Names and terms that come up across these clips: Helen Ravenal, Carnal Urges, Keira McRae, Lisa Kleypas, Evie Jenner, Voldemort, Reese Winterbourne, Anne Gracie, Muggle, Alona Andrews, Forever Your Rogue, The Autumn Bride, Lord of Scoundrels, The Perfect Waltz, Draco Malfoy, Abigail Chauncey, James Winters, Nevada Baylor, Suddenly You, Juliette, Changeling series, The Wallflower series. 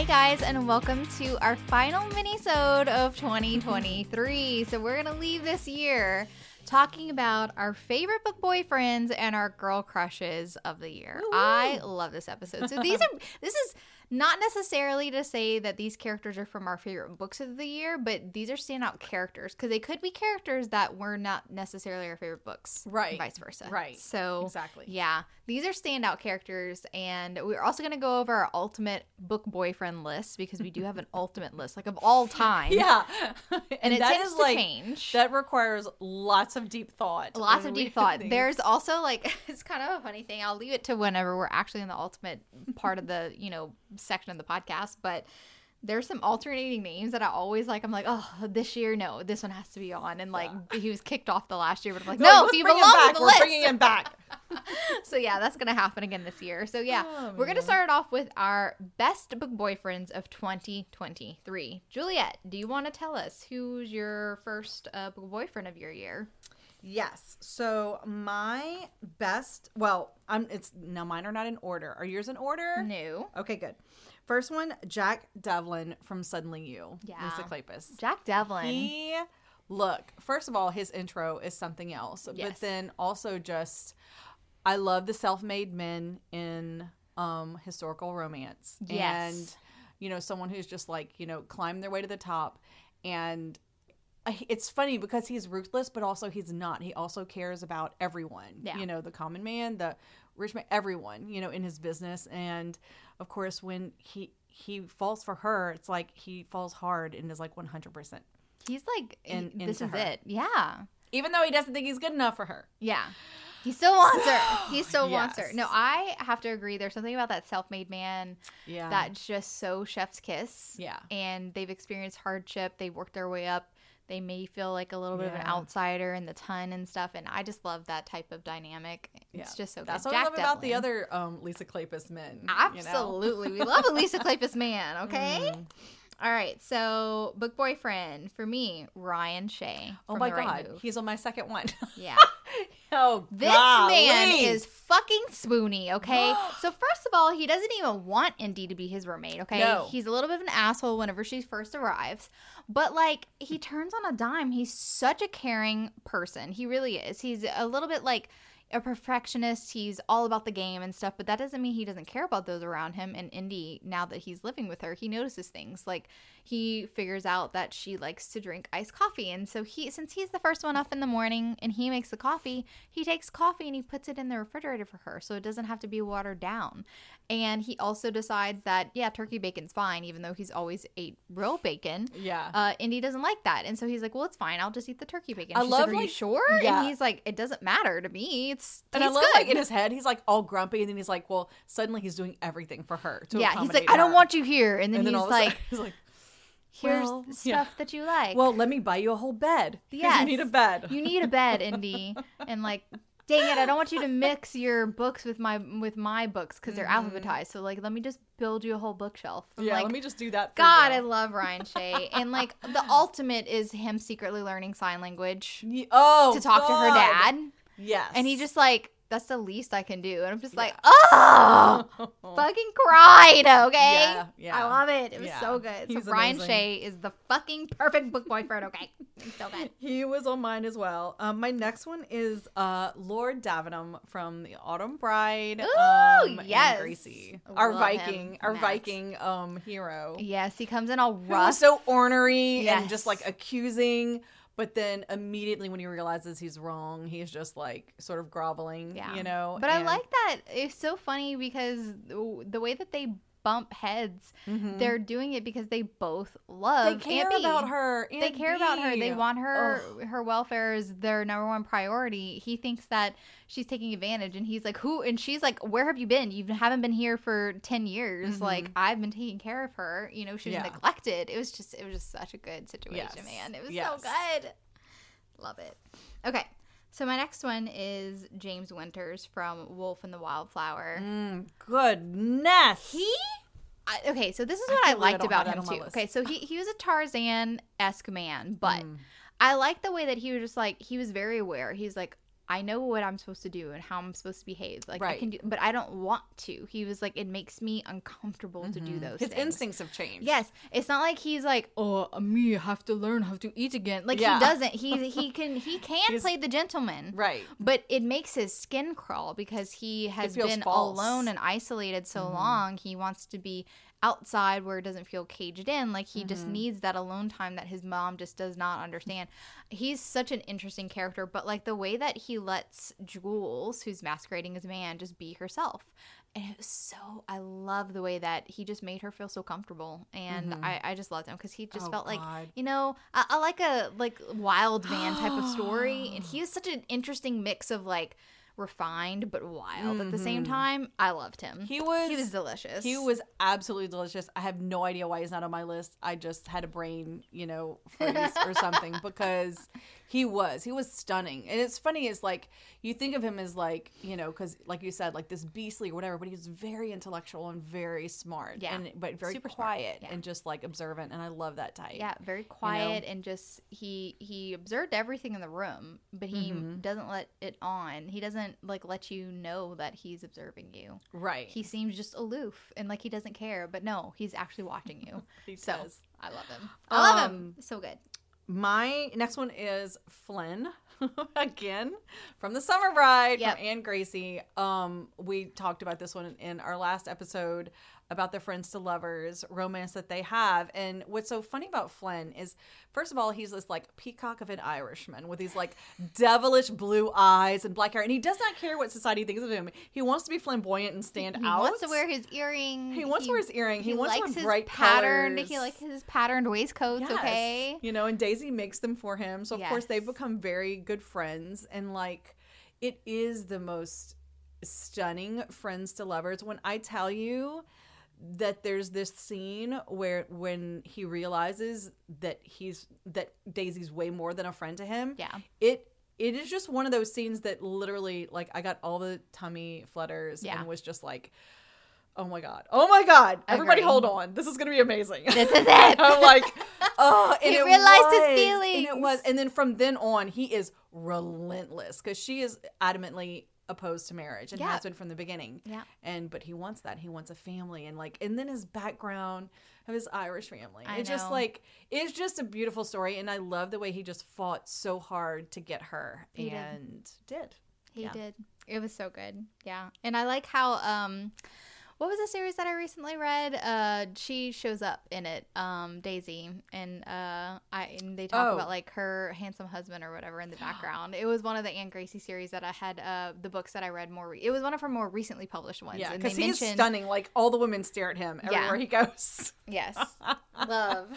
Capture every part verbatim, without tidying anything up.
Hey guys, and welcome to our final mini-sode of twenty twenty-three. So we're going to leave this year talking about our favorite book boyfriends and our girl crushes of the year. Ooh. I love this episode. So these are this is not necessarily to say that these characters are from our favorite books of the year, but these are standout characters because they could be characters that were not necessarily our favorite books, right? And vice versa, right? So exactly, yeah. These are standout characters, and we're also going to go over our ultimate book boyfriend list because we do have an ultimate list, like of all time. Yeah, and, and it that tends is to like, change. That requires lots of deep thought. Lots of deep thought. Things. There's also like it's kind of a funny thing. I'll leave it to whenever we're actually in the ultimate part of the you know section of the podcast, but there's some alternating names that I always like. I'm like, oh, this year, no, this one has to be on. And like, yeah. He was kicked off the last year, but I'm like, no, no he belongs on the list. We're bringing him back. So yeah, that's going to happen again this year. So yeah, oh, we're going to start off with our best book boyfriends of twenty twenty-three. Juliette, do you want to tell us who's your first uh, book boyfriend of your year? Yes. So my best, well, I'm. It's now mine are not in order. Are yours in order? No. Okay, good. First one, Jack Devlin from Suddenly You. Yeah. Lisa Kleypas. Jack Devlin. He, look, first of all, his intro is something else. Yes. But then also just, I love the self-made men in um, historical romance. Yes. And, you know, someone who's just like, you know, climbed their way to the top and it's funny because he's ruthless, but also he's not. He also cares about everyone, yeah. you know, the common man, the rich man, everyone, you know, in his business. And, of course, when he he falls for her, it's like he falls hard and is like one hundred percent. He's like, in, he, this is her. It. Yeah. Even though he doesn't think he's good enough for her. Yeah. He still wants so, her. He still yes. wants her. No, I have to agree. There's something about that self-made man yeah. that's just so chef's kiss. Yeah. And they've experienced hardship. They've worked their way up. They may feel like a little bit yeah. of an outsider in the ton and stuff. And I just love that type of dynamic. It's yeah. just so good. That's what Jack I love Devlin. About the other um, Lisa Kleypas men. Absolutely. You know? We love a Lisa Kleypas man, okay? Mm. All right. So, book boyfriend for me, Ryan Shay. Oh, my God. Move. He's on my second one. Yeah. Oh, this golly. Man is fucking swoony, okay? So, first of all, he doesn't even want Indy to be his roommate, okay? No. He's a little bit of an asshole whenever she first arrives. But, like, he turns on a dime. He's such a caring person. He really is. He's a little bit, like, a perfectionist. He's all about the game and stuff. But that doesn't mean he doesn't care about those around him. And Indy, now that he's living with her, he notices things. Like, he figures out that she likes to drink iced coffee. And so, he since he's the first one up in the morning and he makes the coffee, he takes coffee and he puts it in the refrigerator for her. So, it doesn't have to be watered down. And he also decides that, yeah, turkey bacon's fine, even though he's always ate real bacon. Yeah. Uh, Indy doesn't like that. And so, he's like, well, it's fine. I'll just eat the turkey bacon. I She's love, like, are you like, sure? Yeah. And he's like, it doesn't matter to me. It's And I love, good. Like, in his head, he's, like, all grumpy, and then he's, like, well, suddenly he's doing everything for her to yeah, accommodate her. Yeah, he's like, I don't her. Want you here. And then, and then he's, like, sudden, he's, like, here's well, stuff yeah. that you like. Well, let me buy you a whole bed. Yes. You need a bed. You need a bed, Indy. And, like, dang it, I don't want you to mix your books with my with my books because they're mm-hmm. alphabetized. So, like, let me just build you a whole bookshelf. I'm yeah, like, let me just do that for God, you. I love Ryan Shay. And, like, the ultimate is him secretly learning sign language yeah. oh, to talk God. To her dad. Yes. And he just like, that's the least I can do. And I'm just yeah. like, oh, fucking cried, okay? Yeah, yeah. I love it. It was yeah. so good. He's so Ryan amazing. Shay is the fucking perfect book boyfriend, okay? It's so good. He was on mine as well. Um, my next one is uh, Lord Davenham from The Autumn Bride. Oh, um, yes. Anne Gracie. Our love Viking, our next. Viking um, hero. Yes, he comes in all rough. He's so ornery yes. and just like accusing. But then immediately when he realizes he's wrong, he's just like sort of groveling, yeah. you know. But and I like that. It's so funny because the way that they bump heads, mm-hmm. they're doing it because they both love They care Aunt about B. her. Aunt they care B. about her. They want her. Ugh. Her welfare is their number one priority. He thinks that she's taking advantage and he's like, who? And she's like, where have you been? You haven't been here for ten years. Mm-hmm. Like, I've been taking care of her. You know, she was yeah. neglected. It was just, it was just such a good situation, yes. man. It was yes. so good. Love it. Okay. So my next one is James Winters from Wolf and the Wildflower. Mm, goodness. He? I, okay, so this is what I, I liked about him, too. Okay, so he, he was a Tarzan-esque man, but mm. I like the way that he was just like, he was very aware. He's like, I know what I'm supposed to do and how I'm supposed to behave. Like, right. I can do, but I don't want to. He was like, it makes me uncomfortable mm-hmm. to do those His things. Instincts have changed. Yes. It's not like he's like, oh, me, I have to learn how to eat again. Like, yeah. he doesn't. He he can he can play the gentleman. Right. But it makes his skin crawl because he has been false. alone and isolated so mm-hmm. long. He wants to be outside where it doesn't feel caged in. Like, he mm-hmm. just needs that alone time that his mom just does not understand. He's such an interesting character, but like the way that he lets Jules, who's masquerading as a man, just be herself. And it was so, I love the way that he just made her feel so comfortable. And mm-hmm. I, I just loved him because he just oh, felt God. like, you know, I, I like a like wild man type of story. And he is such an interesting mix of like refined but wild mm-hmm. at the same time. I loved him. He was he was delicious. He was absolutely delicious. I have no idea why he's not on my list. I just had a brain, you know, freeze or something, because he was he was stunning. And it's funny, it's like you think of him as like, you know, because like you said, like this beastly or whatever, but he was very intellectual and very smart. Yeah. And but very Super quiet yeah. and just like observant, and I love that type. Yeah, very quiet, you know? And just he he observed everything in the room, but he mm-hmm. doesn't let it on. He doesn't like let you know that he's observing you. Right. He seems just aloof and like he doesn't care, but no, he's actually watching you. He so does. I love him. I um, love him. So good. My next one is Flynn again from The Summer Bride yep. from Anne Gracie. Um, we talked about this one in our last episode about the friends to lovers romance that they have. And what's so funny about Flynn is, first of all, he's this like peacock of an Irishman with these like devilish blue eyes and black hair. And he does not care what society thinks of him. He wants to be flamboyant and stand he out. He wants to wear his earring. He wants he, to wear his earring. He, he wants likes to wear bright patterned, colors. He likes his patterned waistcoats, yes. okay? You know, and Daisy makes them for him. So, of yes. course, they become very good friends. And like, it is the most stunning friends to lovers. When I tell you that there's this scene where when he realizes that he's that Daisy's way more than a friend to him. Yeah. It it is just one of those scenes that literally like I got all the tummy flutters yeah. and was just like, oh my God. Oh my God. Everybody hold on. This is gonna be amazing. This is it. I'm like, oh, and he it realized was, his feelings. And it was and then from then on he is relentless because she is adamantly opposed to marriage and yeah. has been from the beginning. Yeah. And but he wants that. He wants a family and like and then his background of his Irish family. I it know. just like it's just a beautiful story, and I love the way he just fought so hard to get her he and did. did. He yeah. did. It was so good. Yeah. And I like how um what was the series that I recently read? Uh, she shows up in it, um, Daisy, and uh, I and they talk oh. about like her handsome husband or whatever in the background. It was one of the Anne Gracie series that I had uh, the books that I read more. Re- it was one of her more recently published ones. Yeah, because he's mentioned- stunning. Like all the women stare at him everywhere yeah. he goes. Yes, love, love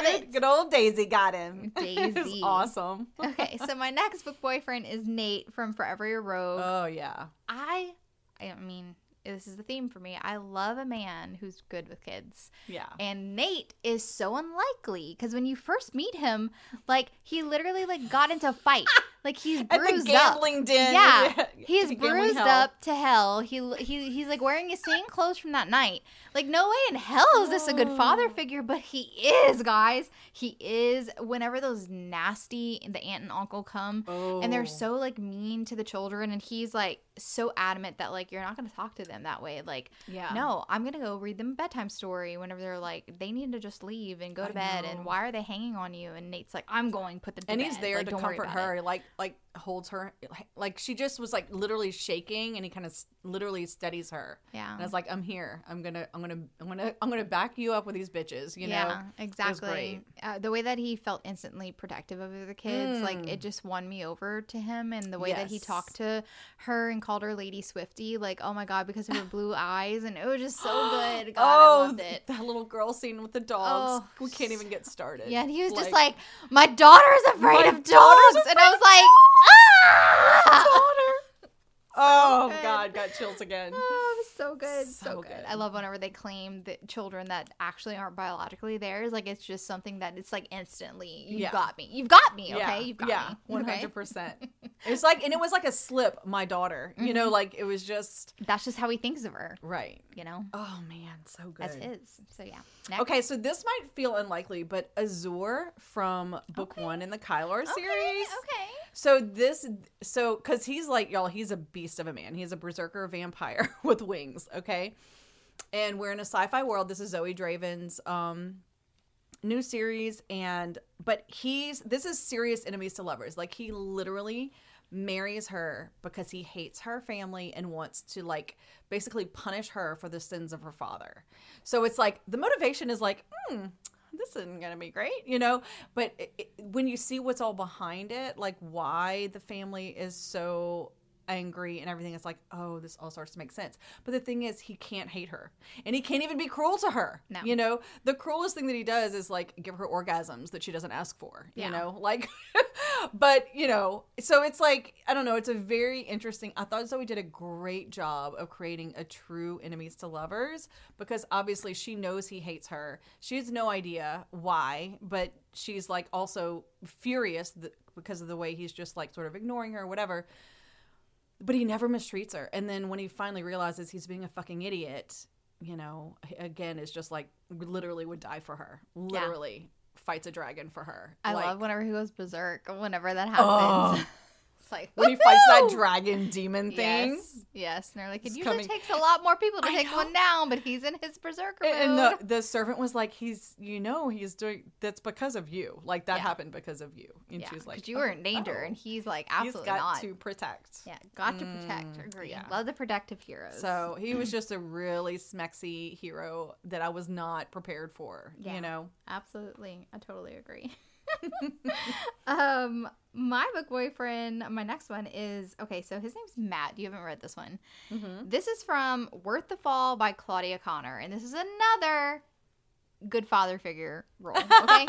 good, it. Good old Daisy got him. Daisy, it's awesome. Okay, so my next book boyfriend is Nate from Forever Your Rogue. Oh yeah, I, I mean. This is the theme for me. I love a man who's good with kids. Yeah. And Nate is so unlikely because when you first meet him, like he literally like got into a fight. Like he's bruised up. At the gambling den. Yeah. He's bruised up to hell. He he he's like wearing his same clothes from that night. Like no way in hell is this a good father figure, but he is, guys. He is. Whenever those nasty the aunt and uncle come oh. and they're so like mean to the children, and he's like so adamant that like you're not going to talk to them that way. Like yeah. no, I'm going to go read them a bedtime story whenever they're like they need to just leave and go to I bed know. And why are they hanging on you? And Nate's like I'm going to put them to and bed. He's there like, to comfort her. It. Like Like holds her, like she just was like literally shaking, and he kind of s- literally steadies her. Yeah, and I was like, I'm here. I'm gonna, I'm gonna, I'm gonna, I'm gonna back you up with these bitches. You know? Yeah, exactly. It was great. Uh, the way that he felt instantly protective of the kids, mm. like it just won me over to him, and the way yes. that he talked to her and called her Lady Swifty, like oh my God, because of her blue eyes, and it was just so good. God, oh, I loved it. That little girl scene with the dogs. Oh, we can't even get started. Yeah, and he was like, just like, my daughter's afraid of dogs, afraid and I was like. Ah! Daughter. Oh so God, got chills again. Oh, so good, so, so good. good. I love whenever they claim that children that actually aren't biologically theirs. Like it's just something that it's like instantly. You've yeah. got me. You've got me. Okay, yeah. you've got yeah. me. One hundred percent. It was like, and it was like a slip, my daughter. Mm-hmm. You know, like it was just. That's just how he thinks of her. Right. You know? Oh, man. So good. As is. So, yeah. Next. Okay, so this might feel unlikely, but Azor from book okay. one in the Kyloar series. Okay. Okay. So this, so, because he's like, y'all, he's a beast of a man. He's a berserker vampire with wings, okay? And we're in a sci-fi world. This is Zoe Draven's um, new series. And, but he's, this is serious enemies to lovers. Like, he literally marries her because he hates her family and wants to, like, basically punish her for the sins of her father. So it's like, the motivation is like, hmm. this isn't going to be great, you know? But it, it, when you see what's all behind it, like why the family is so angry and everything, it's like, oh, this all starts to make sense. But the thing is, he can't hate her. And he can't even be cruel to her. No. You know? The cruelest thing that he does is, like, give her orgasms that she doesn't ask for, yeah. you know? Like, but, you know, so it's like, I don't know, it's a very interesting, I thought Zoe did a great job of creating a true enemies to lovers, because obviously she knows he hates her. She has no idea why, but she's, like, also furious th- because of the way he's just, like, sort of ignoring her or whatever. But he never mistreats her. And then when he finally realizes he's being a fucking idiot, you know, again, is just like, literally would die for her. Literally yeah. fights a dragon for her. I like, love whenever he goes berserk, whenever that happens. Oh. It's like, when he fights that dragon demon thing. Yes, yes. And they're like, it usually coming. takes a lot more people to I take know. one down, but he's in his berserker mode. And the, the servant was like, he's, you know, he's doing, that's because of you. Like, that yeah. happened because of you. And yeah, she was like, because you were oh, in danger. Oh. And he's like, absolutely not. He's got not. to protect. Yeah, got mm, to protect. Agree. Yeah. Love the protective heroes. So he was just a really smexy hero that I was not prepared for, yeah, you know? Absolutely. I totally agree. um my book boyfriend, my next one is, okay, so his name's Matt. You haven't read this one. Mm-hmm. This is from Worth the Fall by Claudia Connor, and this is another good father figure role, okay?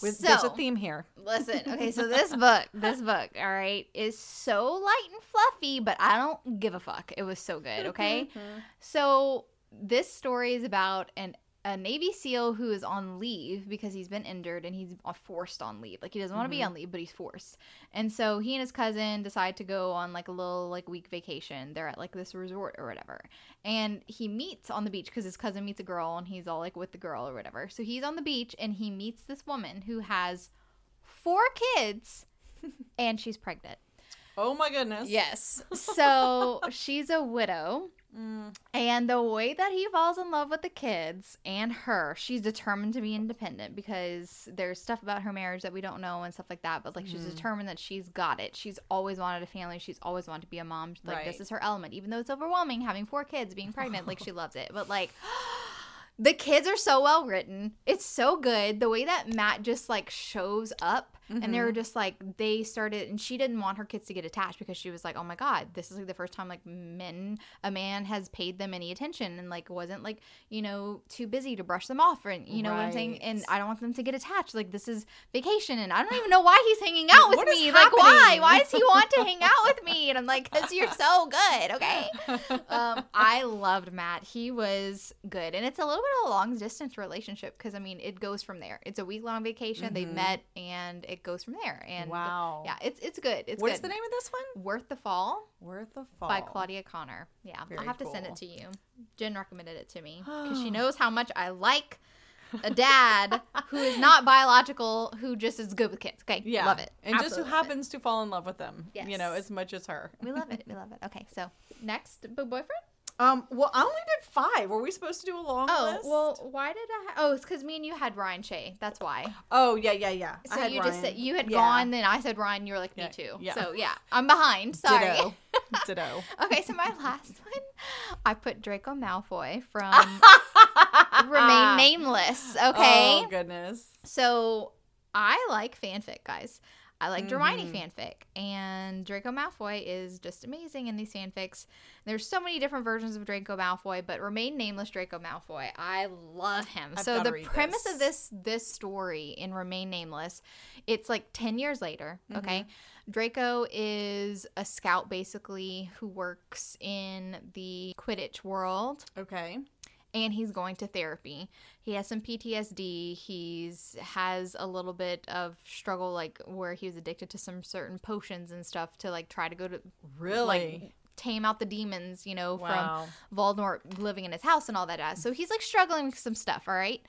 With, so, there's a theme here. Listen, okay, so this book, this book, all right, is so light and fluffy, but I don't give a fuck. It was so good, okay? Mm-hmm. So this story is about an a Navy SEAL who is on leave because he's been injured and he's forced on leave. Like, he doesn't want to mm-hmm. be on leave, but he's forced. And so he and his cousin decide to go on, like, a little, like, week vacation. They're at, like, this resort or whatever. And he meets on the beach because his cousin meets a girl and he's all, like, with the girl or whatever. So he's on the beach and he meets this woman who has four kids and she's pregnant. Oh, my goodness. Yes. So she's a widow. Mm. And the way that he falls in love with the kids and her, she's determined to be independent because there's stuff about her marriage that we don't know and stuff like that. But, like, mm-hmm. she's determined that she's got it. She's always wanted a family. She's always wanted to be a mom. Like, right. this is her element. Even though it's overwhelming, having four kids, being pregnant, like, she loves it. But, like, the kids are so well written. It's so good. The way that Matt just, like, shows up. Mm-hmm. And they were just like, they started, and she didn't want her kids to get attached because she was like, oh my God, this is like the first time like men, a man has paid them any attention and like wasn't like, you know, too busy to brush them off. And you know right. what I'm saying? And I don't want them to get attached. Like, this is vacation and I don't even know why he's hanging out with me. Like, happening? why? Why does he want to hang out with me? And I'm like, because you're so good. Okay. Um, I loved Matt. He was good. And it's a little bit of a long distance relationship because, I mean, it goes from there. It's a week long vacation. Mm-hmm. They met and it goes from there. And wow. Yeah, it's it's good. It's What's good. the name of this one? Worth the Fall. Worth the Fall. By Claudia Connor. Yeah. Very I'll have cool. to send it to you. Jen recommended it to me because she knows how much I like a dad who is not biological, who just is good with kids. Okay. Yeah. Love it. And Absolutely just who happens it. to fall in love with them, yes. you know, as much as her. We love it. We love it. Okay. So next, Boo Boyfriend. Um, well, I only did five. Were we supposed to do a long oh, list? Oh, well, why did I ha- Oh, it's because me and you had Ryan Shea. That's why. Oh, yeah, yeah, yeah. So I had you Ryan. just said, you had yeah. gone, then I said Ryan, you were like, me yeah, too. Yeah. So, yeah, I'm behind. Sorry. Ditto. Ditto. Okay, so my last one, I put Draco Malfoy from Remain Nameless, okay? Oh, goodness. So, I like fanfic, guys. I liked mm-hmm. Hermione fanfic, and Draco Malfoy is just amazing in these fanfics. There's so many different versions of Draco Malfoy, but Remain Nameless Draco Malfoy, I love him. I've so the premise this. of this this story in Remain Nameless, it's like ten years later, mm-hmm. okay? Draco is a scout, basically, who works in the Quidditch world. Okay. and he's going to therapy. He has some P T S D. He's has a little bit of struggle, like where he was addicted to some certain potions and stuff to like try to go to really like, tame out the demons, you know, wow. from Voldemort living in his house and all that jazz. So he's like struggling with some stuff. All right.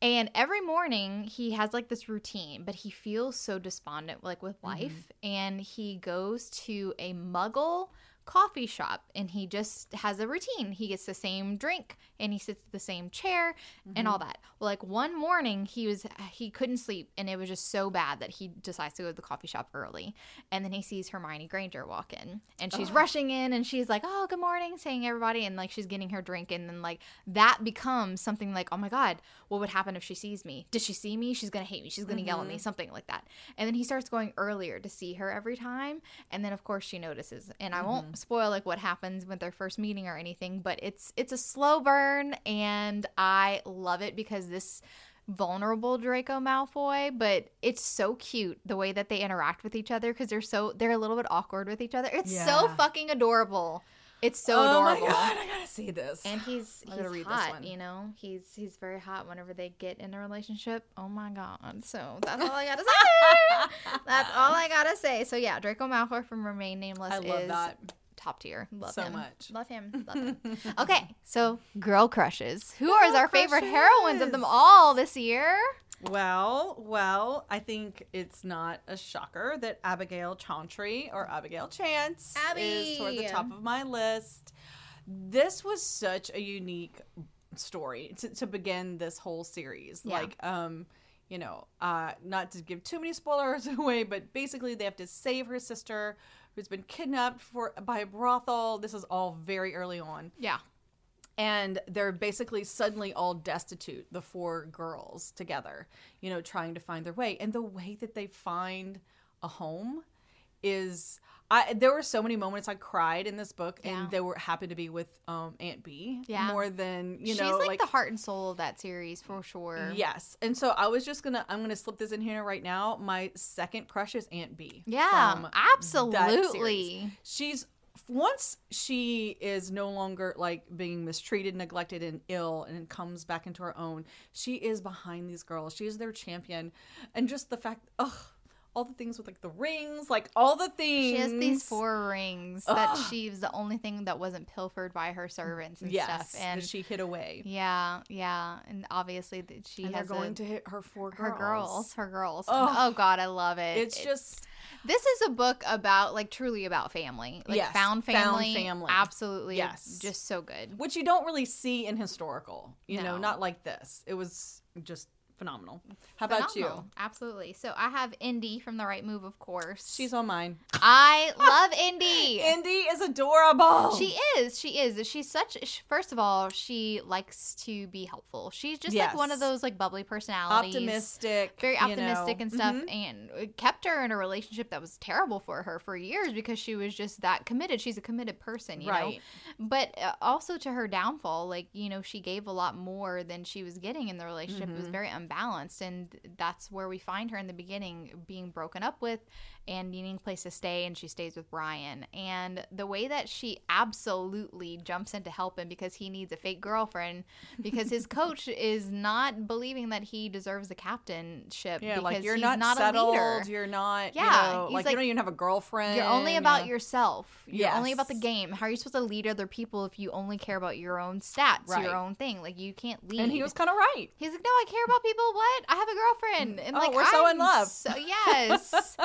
And every morning he has like this routine, but he feels so despondent, like with life. Mm-hmm. And he goes to a Muggle coffee shop and he just has a routine. He gets the same drink and he sits at the same chair mm-hmm. and all that. Well, like one morning he was he couldn't sleep and it was just so bad that he decides to go to the coffee shop early, and then he sees Hermione Granger walk in and she's oh. rushing in and she's like, oh, good morning, saying everybody, and like she's getting her drink, and then like that becomes something like, oh my god, what would happen if she sees me? Did she see me? She's gonna hate me. She's gonna mm-hmm. yell at me, something like that. And then he starts going earlier to see her every time, and then of course she notices. And I mm-hmm. won't spoil like what happens with their first meeting or anything, but it's it's a slow burn, and I love it because this vulnerable Draco Malfoy, but it's so cute the way that they interact with each other because they're so they're a little bit awkward with each other. It's yeah. so fucking adorable. It's so oh adorable. Oh my god, I gotta see this. And he's he's read hot, you know. He's he's very hot whenever they get in a relationship. Oh my god. So that's all I gotta say. That's all I gotta say. So yeah, Draco Malfoy from Remain Nameless I love is that. Top tier. Love so him. much. Love him. Love him. Okay, so girl crushes. Who girl are our crushes. favorite heroines of them all this year? Well, well, I think it's not a shocker that Abigail Chauncey or Abigail Chance Abby. is toward the top of my list. This was such a unique story to, to begin this whole series. Yeah. Like, um, you know, uh, not to give too many spoilers away, but basically they have to save her sister who's been kidnapped for by a brothel. This is all very early on. Yeah. And they're basically suddenly all destitute, the four girls together, you know, trying to find their way. And the way that they find a home is, I, there were so many moments I cried in this book, yeah. and they were happy to be with um, Aunt B yeah. more than, you know. She's like, like the heart and soul of that series for sure. Yes. And so I was just going to, I'm going to slip this in here right now. My second crush is Aunt B. Yeah, absolutely. She's Once she is no longer like being mistreated, neglected, and ill, and comes back into her own, she is behind these girls. She is their champion, and just the fact, ugh, all the things with like the rings, like all the things. She has these four rings ugh. that she's the only thing that wasn't pilfered by her servants and yes, stuff. And that she hid away. Yeah, yeah, and obviously that she and has they're going a, to hit her four girls. Her girls, her girls. Ugh. Oh God, I love it. It's, it's just. This is a book about, like, truly about family. Like, yes, found family. Found family. Absolutely. Yes. Just so good. Which you don't really see in historical. You no. know, not like this. It was just phenomenal. How phenomenal. about you? Absolutely. So, I have Indy from The Right Move, of course. She's on mine. I love Indy. Indy is adorable. She is. She is. She's such, first of all, she likes to be helpful. She's just, yes. like, one of those, like, bubbly personalities. Optimistic. Very optimistic you know. and stuff. Mm-hmm. And it kept her in a relationship that was terrible for her for years because she was just that committed. She's a committed person, you right. know. But also to her downfall, like, you know, she gave a lot more than she was getting in the relationship. Mm-hmm. It was very unbalanced. balanced, and that's where we find her in the beginning, being broken up with and needing a place to stay, and she stays with Brian. And the way that she absolutely jumps in to help him because he needs a fake girlfriend because his coach is not believing that he deserves the captainship. Yeah, because like you're he's not, not settled, a leader. You're not, yeah, you know, like, like you don't even have a girlfriend. You're only about yeah. yourself. You're yes. only about the game. How are you supposed to lead other people if you only care about your own stats, right. your own thing? Like you can't lead. And he was kind of right. He's like, no, I care about people. What? I have a girlfriend. And oh, like, we're I'm so in love. So, yes.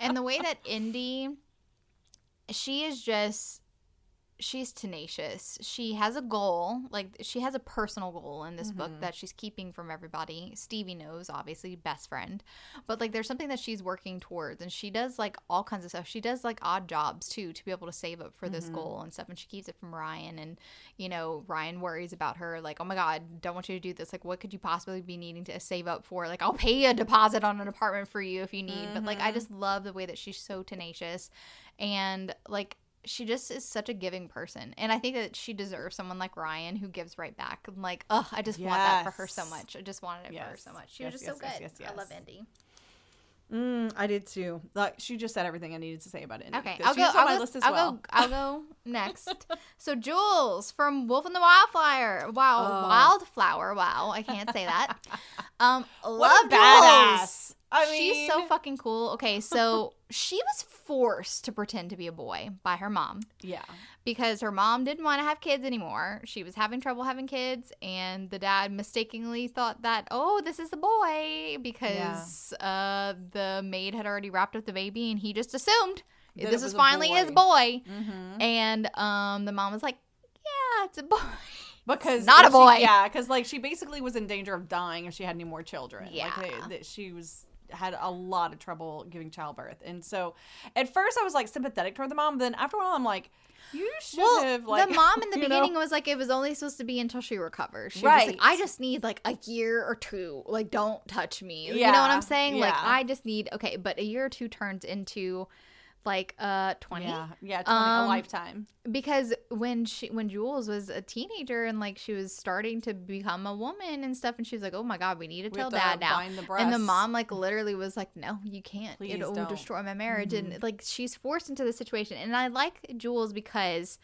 And the way that Indy, she is just, she's tenacious. She has a goal. Like, she has a personal goal in this mm-hmm. book that she's keeping from everybody. Stevie knows, obviously, best friend. But, like, there's something that she's working towards. And she does, like, all kinds of stuff. She does, like, odd jobs, too, to be able to save up for mm-hmm. this goal and stuff. And she keeps it from Ryan. And, you know, Ryan worries about her. Like, oh, my God, don't want you to do this. Like, what could you possibly be needing to save up for? Like, I'll pay a deposit on an apartment for you if you need. Mm-hmm. But, like, I just love the way that she's so tenacious. And, like, she just is such a giving person, and I think that she deserves someone like Ryan who gives right back. I'm like, oh, I just yes. want that for her so much. I just wanted it yes. for her so much. She yes, was just yes, so good. Yes, yes, yes. I love Indy. Mm, I did too. Like, she just said everything I needed to say about it. Okay, I'll go, I'll, my go, list as I'll well. go. I'll go next. So Jules from Wolf and the Wildflower. Wow, oh. Wildflower. Wow, I can't say that. Um, love Jules. Badass. I mean, she's so fucking cool. Okay, so she was forced to pretend to be a boy by her mom. Yeah, because her mom didn't want to have kids anymore. She was having trouble having kids, and the dad mistakenly thought that, oh, this is the boy, because yeah. uh, the maid had already wrapped up the baby, and he just assumed that this was finally boy. his boy. Mm-hmm. And um, the mom was like, yeah, it's a boy. Because not a boy. She, yeah, because like she basically was in danger of dying if she had any more children. Yeah, like, they, they, she was. had a lot of trouble giving childbirth. And so at first I was like sympathetic toward the mom. Then after a while I'm like, you should well, have like the mom in the beginning know? was like, it was only supposed to be until she recovers. She right. was like, I just need like a year or two. Like, don't touch me. Yeah. You know what I'm saying? Yeah. Like, I just need, okay. But a year or two turns into like uh twenty. Yeah. Yeah. twenty, um, a lifetime. Because when she, when Jules was a teenager and like she was starting to become a woman and stuff, and she was like, oh my God, we need to we tell dad now. The and the mom like literally was like, no, you can't. Please It'll don't. destroy my marriage. Mm-hmm. And like she's forced into this situation. And I like Jules because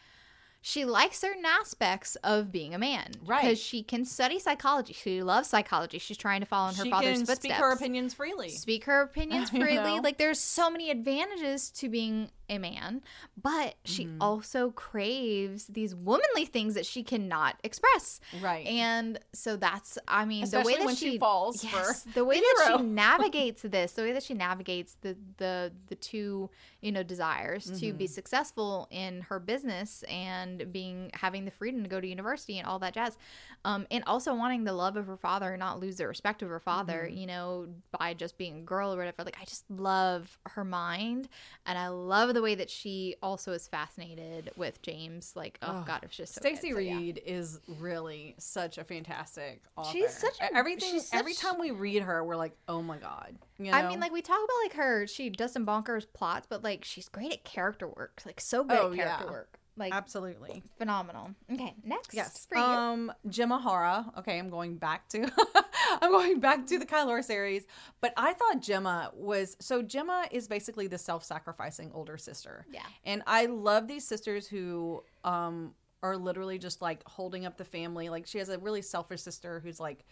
she likes certain aspects of being a man. Right. Because she can study psychology. She loves psychology. She's trying to follow in her she father's footsteps. She can speak her opinions freely. Speak her opinions freely. You know? Like, there's so many advantages to being a man. But she mm-hmm. also craves these womanly things that she cannot express. Right. And so that's, I mean, especially the way that when she, she falls yes, for the way the that hero. she navigates this, the way that she navigates the, the, the two, you know, desires mm-hmm. to be successful in her business and being having the freedom to go to university and all that jazz, um and also wanting the love of her father and not lose the respect of her father, mm-hmm. you know, by just being a girl or whatever. Like, I just love her mind, and I love the way that she also is fascinated with James. Like, oh, oh God, it's just so Stacey good. Reed so, yeah. is really such a fantastic author. She's such a, everything she's every such, time we read her we're like, oh my God, you know? I mean, like, we talk about like her she does some bonkers plots, but like she's great at character work. Like, so good oh, at character yeah. work. Like, absolutely phenomenal. Okay, next. Yes. For you. Um, Gemma Hara. Okay, I'm going back to I'm going back to the Kyloar series, but I thought Gemma was so Gemma is basically the self-sacrificing older sister. Yeah. And I love these sisters who um are literally just like holding up the family. Like, she has a really selfish sister who's like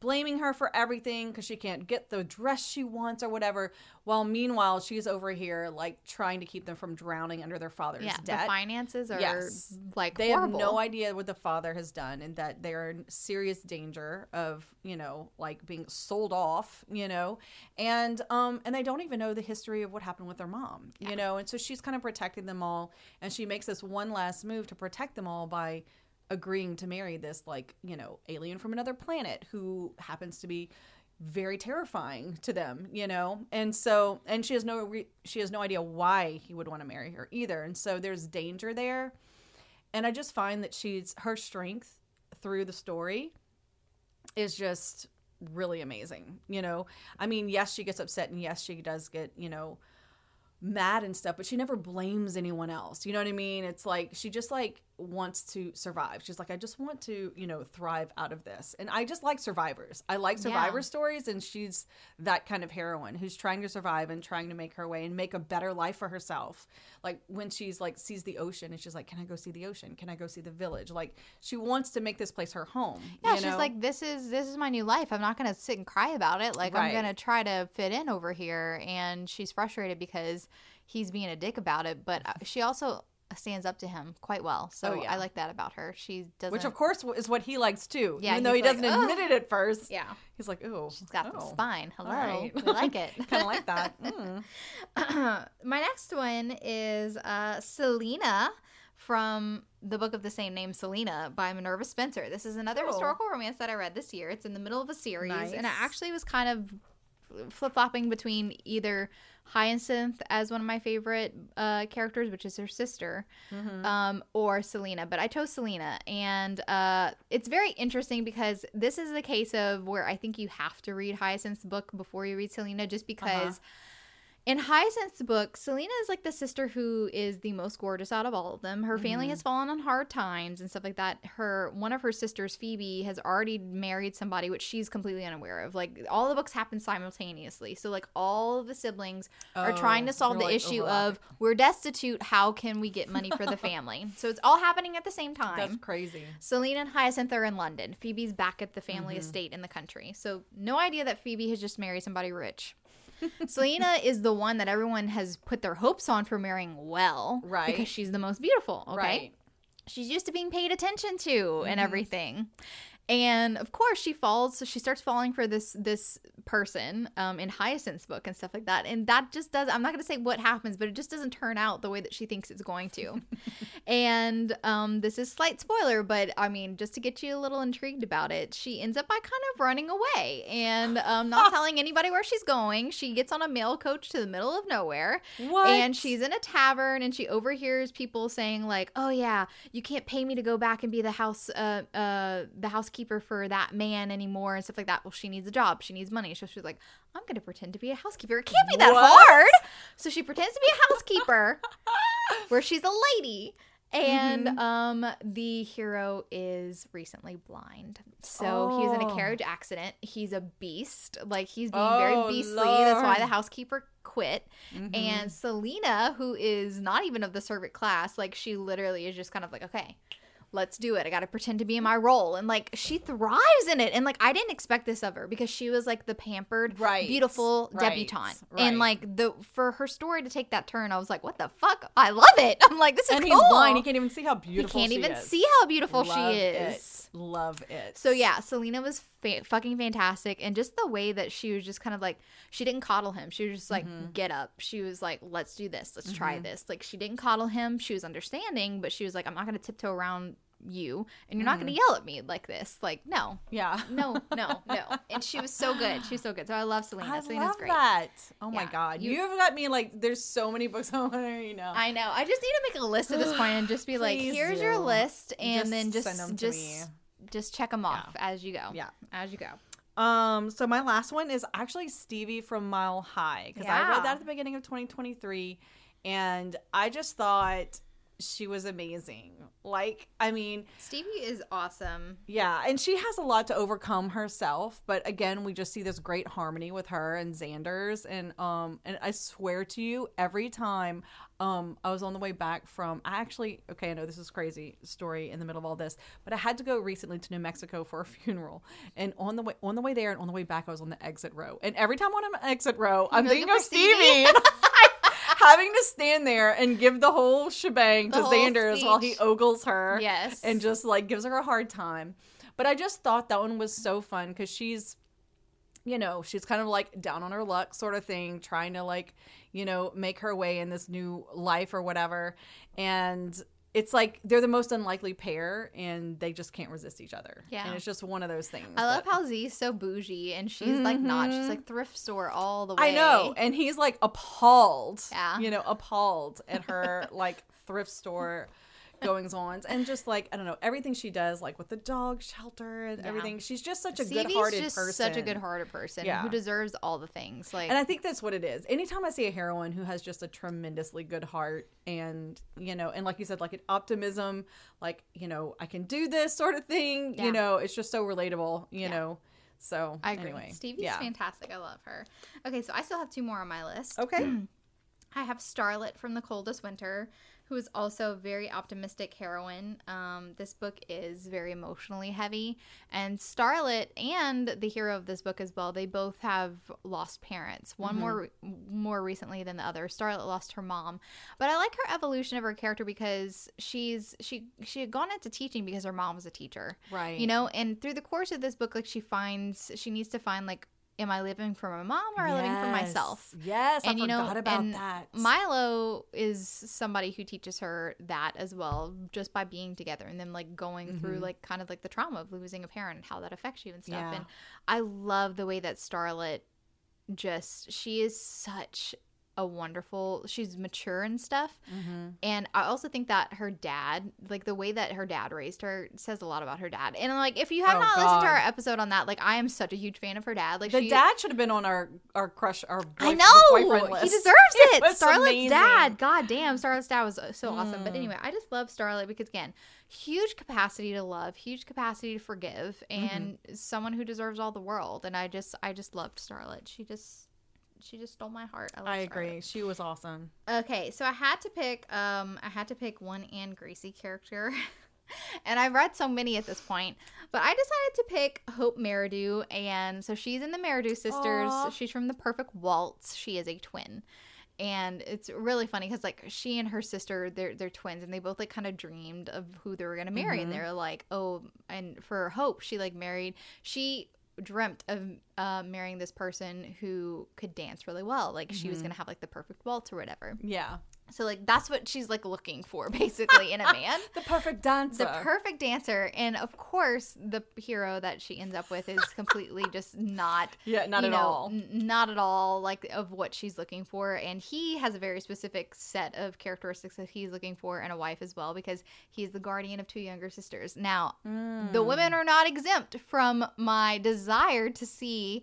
blaming her for everything because she can't get the dress she wants or whatever. While meanwhile, she's over here like trying to keep them from drowning under their father's yeah, debt. The finances are yes. like they horrible. They have no idea what the father has done, and that they are in serious danger of, you know, like being sold off, you know, and um and they don't even know the history of what happened with their mom, yeah. you know, and so she's kind of protecting them all, and she makes this one last move to protect them all by agreeing to marry this, like, you know, alien from another planet who happens to be very terrifying to them, you know, and so and she has no re- she has no idea why he would want to marry her either, and so there's danger there. And I just find that she's her strength through the story is just really amazing, you know. I mean, yes, she gets upset, and yes, she does get, you know, mad and stuff, but she never blames anyone else. You know what I mean? It's like she just like wants to survive. She's like, I just want to, you know, thrive out of this. And I just like survivors. I like survivor yeah. stories, and she's that kind of heroine who's trying to survive and trying to make her way and make a better life for herself. Like, when she's like sees the ocean and she's like, can I go see the ocean? Can I go see the village? Like, she wants to make this place her home. Yeah, you she's know? like, this is this is my new life. I'm not gonna sit and cry about it. Like, right. I'm gonna try to fit in over here. And she's frustrated because he's being a dick about it, but she also stands up to him quite well. So oh, yeah. I like that about her. She doesn't, which of course is what he likes too. Yeah, even though he like, doesn't oh. admit it at first. Yeah, he's like, "Ooh, she's got oh. the spine. Hello, right. we like it. Kind of like that." Mm. My next one is uh, Selena from the book of the same name, Selena, by Minerva Spencer. This is another oh. historical romance that I read this year. It's in the middle of a series, nice. and I actually was kind of flip-flopping between either Hyacinth as one of my favorite uh, characters, which is her sister, mm-hmm. um, or Selena. But I chose Selena, and uh, it's very interesting because this is the case of where I think you have to read Hyacinth's book before you read Selena, just because uh-huh. In Hyacinth's book, Selena is like the sister who is the most gorgeous out of all of them. Her family mm-hmm. has fallen on hard times and stuff like that. Her one of her sisters, Phoebe, has already married somebody, which she's completely unaware of. Like, all the books happen simultaneously. So, like, all of the siblings oh, are trying to solve the like issue overlap. of we're destitute. How can we get money for the family? So it's all happening at the same time. That's crazy. Selena and Hyacinth are in London. Phoebe's back at the family mm-hmm. estate in the country. So no idea that Phoebe has just married somebody rich. Selena is the one that everyone has put their hopes on for marrying well. Right. Because she's the most beautiful. Okay. Right. She's used to being paid attention to mm-hmm. and everything. And, of course, she falls. So she starts falling for this this person um, in Hyacinth's book and stuff like that. And that just does – I'm not going to say what happens, but it just doesn't turn out the way that she thinks it's going to. And um, this is slight spoiler, but, I mean, just to get you a little intrigued about it, she ends up by kind of running away and um, not telling anybody where she's going. She gets on a mail coach to the middle of nowhere. What? And she's in a tavern, and she overhears people saying, like, oh, yeah, you can't pay me to go back and be the house uh, – uh, the housekeeper for that man anymore and stuff like that. Well, she needs a job. She needs money. So she's like, I'm going to pretend to be a housekeeper. It can't be that what? hard. So she pretends to be a housekeeper where she's a lady. And mm-hmm. um, the hero is recently blind. So oh. he's in a carriage accident. He's a beast. Like, he's being oh, very beastly. Lord. That's why the housekeeper quit. Mm-hmm. And Selena, who is not even of the servant class, like, she literally is just kind of like, okay, let's do it. I got to pretend to be in my role. And, like, she thrives in it. And, like, I didn't expect this of her because she was, like, the pampered, right. beautiful right. debutante. Right. And, like, the for her story to take that turn, I was like, what the fuck? I love it. I'm like, this is and cool. And he's blind. He can't even see how beautiful she is. He can't even is. see how beautiful love she is. It. Love it. So, yeah, Selena was fa- fucking fantastic. And just the way that she was just kind of, like, she didn't coddle him. She was just, like, mm-hmm. get up. She was like, let's do this. Let's mm-hmm. try this. Like, she didn't coddle him. She was understanding, but she was like, I'm not going to tiptoe around you, and you're not mm. gonna yell at me like this. Like, no, yeah, no, no, no. And she was so good. She was so good. So I love Selena. I Selena's love great. That. Oh yeah. my god, you, you've got me like. There's so many books I want to read now. I know. I just need to make a list at this point and just be like, here's do. your list, and just then just send them to just me. just check them off yeah. as you go. Yeah, as you go. Um, so my last one is actually Stevie from Mile High because yeah. I read that at the beginning of twenty twenty-three, and I just thought. She was amazing. Like, I mean, Stevie is awesome. Yeah, and she has a lot to overcome herself, but again, we just see this great harmony with her and Xander's, and um and I swear to you, every time um I was on the way back from I actually okay, I know this is a crazy story in the middle of all this, but I had to go recently to New Mexico for a funeral. And on the way on the way there and on the way back I was on the exit row. And every time on an exit row, I'm You're thinking of Stevie. Having to stand there and give the whole shebang the to whole Xander's speech. While he ogles her. Yes. And just, like, gives her a hard time. But I just thought that one was so fun because she's, you know, she's kind of, like, down on her luck sort of thing, trying to, like, you know, make her way in this new life or whatever. And it's like they're the most unlikely pair, and they just can't resist each other. Yeah. And it's just one of those things. I love that, how Z's so bougie, and she's, mm-hmm. like, not. She's, like, thrift store all the way. I know. And he's, like, appalled. Yeah. You know, appalled at her, like, thrift store goings-ons. And just, like, I don't know, everything she does, like, with the dog shelter and yeah. everything. She's just such a Stevie's good-hearted just person. such a good-hearted person yeah. who deserves all the things. Like, and I think that's what it is. Anytime I see a heroine who has just a tremendously good heart and, you know, and like you said, like an optimism, like, you know, I can do this sort of thing, yeah. you know, it's just so relatable, you yeah. know. So, I agree. Anyway. Stevie's yeah. fantastic. I love her. Okay, so I still have two more on my list. Okay. Mm. I have Starlet from The Coldest Winter, who is also a very optimistic heroine. Um, this book is very emotionally heavy. And Starlet and the hero of this book as well, they both have lost parents. One mm-hmm. more more recently than the other. Starlet lost her mom. But I like her evolution of her character because she's she she had gone into teaching because her mom was a teacher. Right. You know, and through the course of this book, like she finds, she needs to find like, am I living for my mom or yes. living for myself? Yes, and, I you know, forgot about and that. Milo is somebody who teaches her that as well, just by being together and then like going mm-hmm. through like kind of like the trauma of losing a parent and how that affects you and stuff. Yeah. And I love the way that Starlet just, she is such a wonderful, she's mature and stuff. Mm-hmm. And I also think that her dad, like the way that her dad raised her says a lot about her dad. And like, if you have oh, not God. listened to our episode on that, like I am such a huge fan of her dad. Like the she, dad should have been on our, our crush, our boy, I know! boyfriend list. He deserves it. it. Starlet's amazing. dad. God damn. Starlet's dad was so mm. awesome. But anyway, I just love Starlet because again, huge capacity to love, huge capacity to forgive, and mm-hmm. someone who deserves all the world. And I just, I just loved Starlet. She just, she just stole my heart. I, I agree. She was awesome. Okay, so I had to pick, um, I had to pick one Anne Gracie character, and I've read so many at this point, but I decided to pick Hope Merridew, and so she's in the Merridew Sisters. Aww. She's from The Perfect Waltz. She is a twin. And it's really funny because, like, she and her sister, they're, they're twins, and they both, like, kind of dreamed of who they were going to marry. Mm-hmm. And they're like, oh, and for Hope, she, like, married, she dreamt of uh, marrying this person who could dance really well. Like, mm-hmm. she was going to have, like, the perfect waltz or whatever. Yeah. So, like, that's what she's, like, looking for, basically, in a man. The perfect dancer. The perfect dancer. And, of course, the hero that she ends up with is completely just not. Yeah, not at know, all. N- not at all, like, of what she's looking for. And he has a very specific set of characteristics that he's looking for in a wife as well, because he's the guardian of two younger sisters. Now, mm. the women are not exempt from my desire to see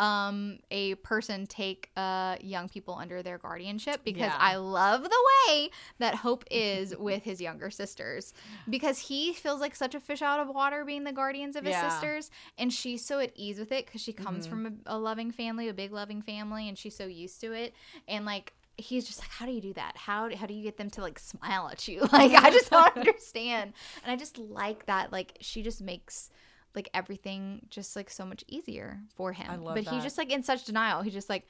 um a person take uh young people under their guardianship, because yeah. I love the way that Hope is with his younger sisters, because he feels like such a fish out of water being the guardians of his yeah. sisters, and she's so at ease with it because she comes mm-hmm. from a, a loving family, a big loving family, and she's so used to it. And like he's just like, how do you do that? How how do you get them to like smile at you? Like I just don't understand. And I just like that, like she just makes like everything just like so much easier for him. I love but that. He's just like in such denial. He's just like,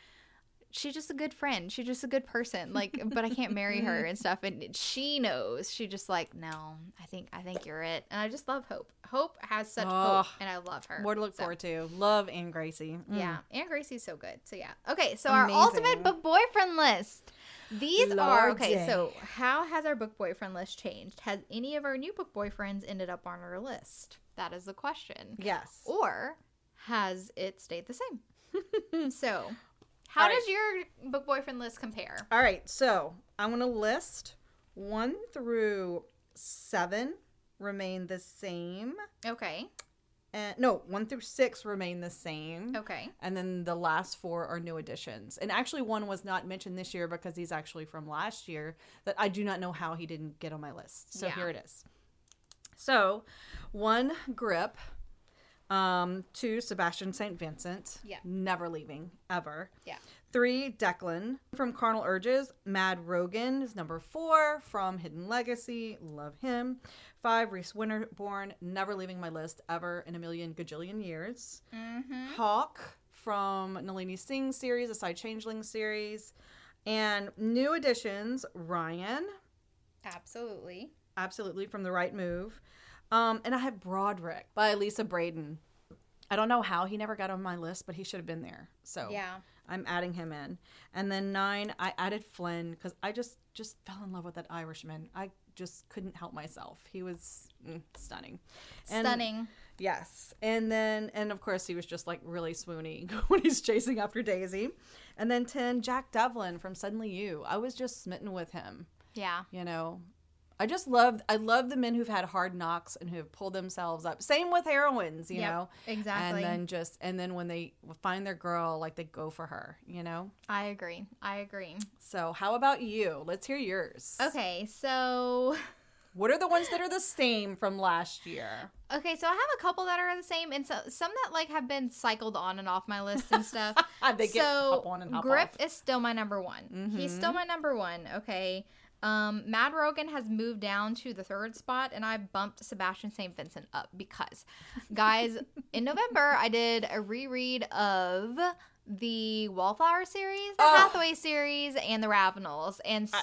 she's just a good friend. She's just a good person. Like, but I can't marry her and stuff. And she knows. She just like, no, I think I think you're it. And I just love Hope. Hope has such oh, hope, and I love her. More to look so. forward to. Love Anne Gracie. Mm. Yeah, Anne Gracie's so good. So yeah. Okay, so amazing. Our ultimate book boyfriend list. These Lord are okay. Day. So how has our book boyfriend list changed? Has any of our new book boyfriends ended up on our list? That is the question. Yes. Or has it stayed the same? So, how All right. does your book boyfriend list compare? All right. So, I'm going to list one through seven remain the same. Okay. And no, one through six remain the same. Okay. And then the last four are new additions. And actually, one was not mentioned this year because he's actually from last year that I do not know how he didn't get on my list. So, yeah. Here it is. So, one, Grip. Um, two, Sebastian Saint Vincent. Yeah. Never leaving, ever. Yeah. Three, Declan. From Carnal Urges, Mad Rogan is number four. From Hidden Legacy, love him. Five, Reese Winterbourne, never leaving my list, ever in a million gajillion years. Mm-hmm. Hawk from Nalini Singh series, a side Changeling series. And new additions, Ryan. Absolutely. Absolutely, from The Right Move. Um, and I have Broderick by Elisa Braden. I don't know how he never got on my list, but he should have been there. So yeah. I'm adding him in. And then nine, I added Flynn because I just, just fell in love with that Irishman. I just couldn't help myself. He was mm, stunning. And, stunning. Yes. And then, and of course, he was just like really swoony when he's chasing after Daisy. And then ten, Jack Devlin from Suddenly You. I was just smitten with him. Yeah. You know? I just love, I love the men who've had hard knocks and who have pulled themselves up. Same with heroines, you yep, know? Exactly. And then just, and then when they find their girl, like they go for her, you know? I agree. I agree. So how about you? Let's hear yours. Okay, so what are the ones that are the same from last year? Okay, so I have a couple that are the same, and so some that like have been cycled on and off my list and stuff. They get so up on and up Griff off. Is still my number one. Mm-hmm. He's still my number one, okay? Um, Mad Rogan has moved down to the third spot, and I bumped Sebastian Saint Vincent up because, guys, in November, I did a reread of the Wallflower series, the oh. Hathaway series, and the Ravenals. And so I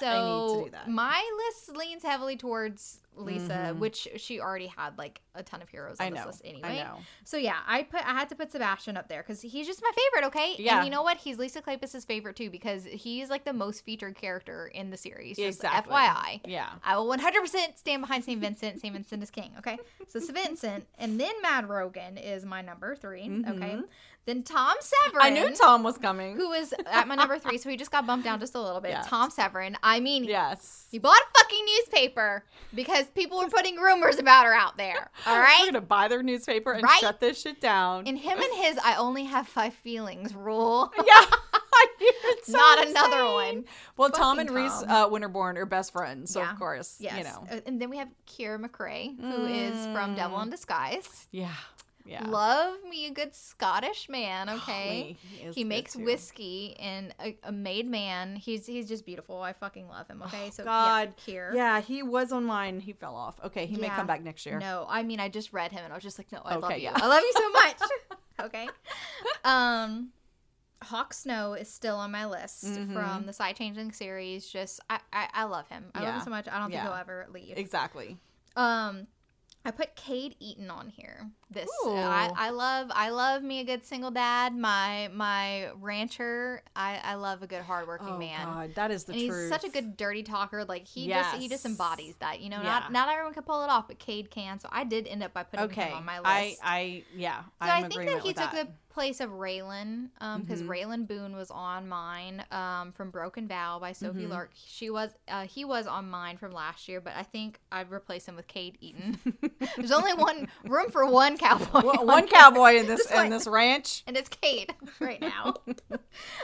need to do that. My list leans heavily towards Lisa, mm-hmm. which she already had like a ton of heroes on I this know, list anyway. I know. So yeah, I put I had to put Sebastian up there because he's just my favorite. Okay, yeah. And you know what? He's Lisa Kleypas' favorite too because he's like the most featured character in the series. Just exactly. F Y I. Yeah. I will one hundred percent stand behind Saint Vincent. Saint Vincent is king. Okay. So Saint Vincent, and then Mad Rogan is my number three. Mm-hmm. Okay. Then Tom Severin. I knew Tom was coming. Who was at my number three, so he just got bumped down just a little bit. Yeah. Tom Severin. I mean, yes, he bought a fucking newspaper because people were putting rumors about her out there. All right? We're going to buy their newspaper and right? shut this shit down. In him and his I only have five feelings rule. Yeah. It's so not insane. Another one. Well, fucking Tom and Tom. Reese uh, Winterbourne are best friends, so yeah. of course, yes. you know. And then we have Keira McRae, who mm. is from Devil in Disguise. Yeah, yeah. Love me a good Scottish man. Okay, oh, he, he makes too. Whiskey and a, a made man. He's he's just beautiful. I fucking love him. Okay, oh, so God, yeah, Keir. Yeah, he was on mine. He fell off. Okay, he yeah. may come back next year. No, I mean I just read him and I was just like, no, I okay, love yeah. you. I love you so much. Okay. Um. Hawk Snow is still on my list mm-hmm. from the side Changeling series. Just I, I, I love him. I yeah. love him so much. I don't think yeah. he'll ever leave. Exactly. Um, I put Cade Eaton on here. This uh, I, I love. I love me a good single dad. My my rancher. I, I love a good hardworking oh, man. God, that is the and truth. He's such a good dirty talker. Like he yes. just he just embodies that. You know, yeah. not not everyone can pull it off, but Cade can. So I did end up by putting okay. him on my list. I I yeah. So I'm I think that he took that. the place of Raylan um because mm-hmm. Raylan Boone was on mine um from Broken Vow by Sophie mm-hmm. Lark. She was uh he was on mine from last year, but I think I'd replace him with Cade Eaton. There's only one room for one cowboy well, on one cowboy there. in this, this in this ranch, and it's Cade right now.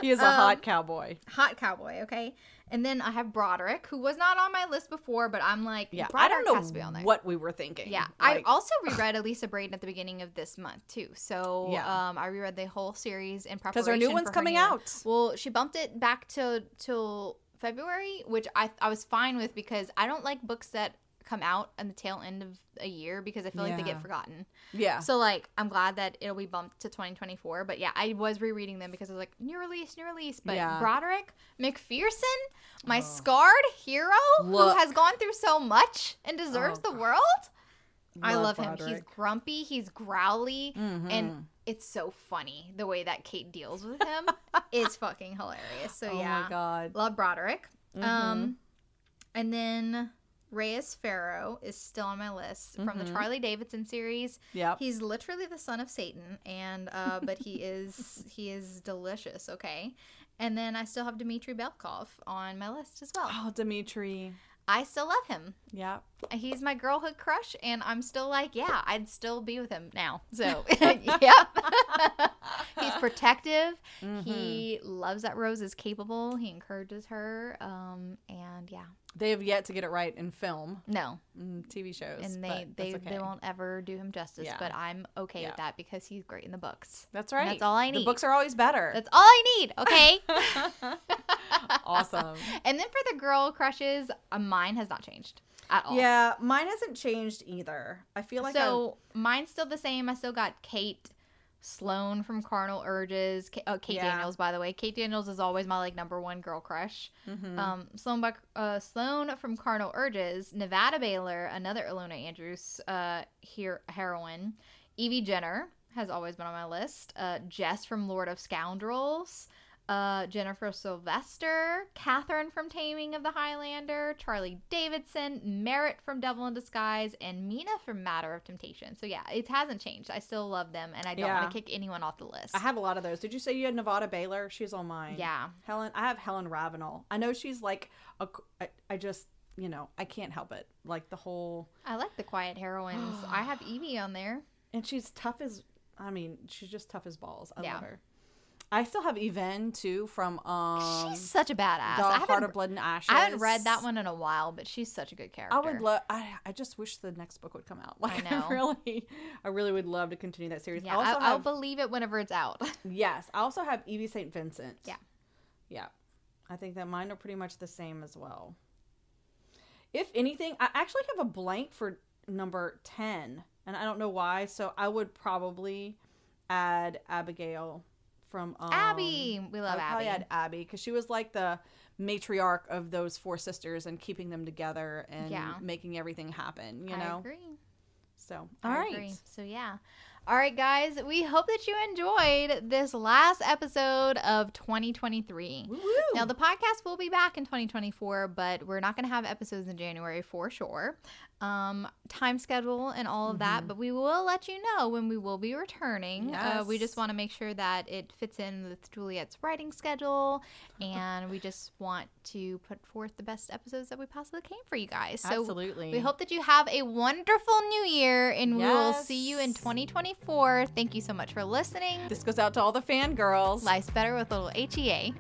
He is a um, hot cowboy hot cowboy okay. And then I have Broderick, who was not on my list before, but I'm like, yeah, I don't know has to be on there. What we were thinking. Yeah, like, I also reread Elisa Braden at the beginning of this month too, so yeah. um, I reread the whole series in preparation because her new one's her coming new out. One. Well, she bumped it back to till February, which I I was fine with because I don't like books that come out on the tail end of a year because I feel yeah. like they get forgotten. Yeah. So like, I'm glad that it'll be bumped to twenty twenty-four. But yeah, I was rereading them because I was like, new release, new release. But yeah. Broderick McPherson, my oh. scarred hero, Look. who has gone through so much and deserves oh, the world. Love I love Broderick. him. He's grumpy. He's growly, mm-hmm. and it's so funny the way that Cade deals with him. It's fucking hilarious. So oh yeah, my God. Love Broderick. Mm-hmm. Um, and then. Reyes Farrow is still on my list from mm-hmm. the Charlie Davidson series. Yeah, he's literally the son of Satan, and uh, but he is he is delicious. Okay, and then I still have Dmitry Belkov on my list as well. Oh, Dmitry, I still love him. Yeah, he's my girlhood crush, and I'm still like, yeah, I'd still be with him now. So, yep, he's protective. Mm-hmm. He loves that Rose is capable. He encourages her, um, and yeah. They have yet to get it right in film. No. T V shows. And they, they, okay. they won't ever do him justice, yeah. but I'm okay yeah. with that because he's great in the books. That's right. And that's all I need. The books are always better. That's all I need, okay? Awesome. And then for the girl crushes, uh, mine has not changed at all. Yeah, mine hasn't changed either. I feel like So I'm... mine's still the same. I still got Kate Sloan from Carnal Urges. Kate, oh, Kate yeah. Daniels, by the way. Kate Daniels is always my, like, number one girl crush. Mm-hmm. Um, Sloan, by, uh, Sloan from Carnal Urges. Nevada Baylor, another Alona Andrews uh, her- heroine. Evie Jenner has always been on my list. Uh, Jess from Lord of Scoundrels. Uh, Jennifer Sylvester. Catherine from Taming of the Highlander. Charlie Davidson. Merritt from Devil in Disguise. And Mina from Matter of Temptation. So, yeah, it hasn't changed. I still love them, and I don't yeah. want to kick anyone off the list. I have a lot of those. Did you say you had Nevada Baylor? She's on mine. Yeah. Helen. I have Helen Ravenal. I know she's like a, I, I just... You know, I can't help it. Like, the whole... I like the quiet heroines. I have Evie on there. And she's tough as... I mean, she's just tough as balls. I yeah. love her. I still have Yvonne, too, from... Um, she's such a badass. The I Heart of Blood and Ashes. I haven't read that one in a while, but she's such a good character. I would love... I, I just wish the next book would come out. Like, I know. I really, I really would love to continue that series. Yeah, I also I'll, have, I'll believe it whenever it's out. Yes. I also have Evie Saint Vincent. Yeah. Yeah. I think that mine are pretty much the same as well. If anything, I actually have a blank for number ten, and I don't know why, so I would probably add Abigail... From um, Abby, we love I Abby. I had Abby because she was like the matriarch of those four sisters and keeping them together and yeah. making everything happen. You know, I agree. So all I right, agree. So yeah, All right, guys, we hope that you enjoyed this last episode of twenty twenty-three. Woo-hoo. Now, the podcast will be back in twenty twenty-four, but we're not going to have episodes in January for sure. Um, time schedule and all of mm-hmm. that, but we will let you know when we will be returning. Yes. Uh, we just want to make sure that it fits in with Juliette's writing schedule, and we just want to put forth the best episodes that we possibly can for you guys. So absolutely. We hope that you have a wonderful new year, and yes. we will see you in twenty twenty-four. Thank you so much for listening. This goes out to all the fangirls. Life's better with a little H E A.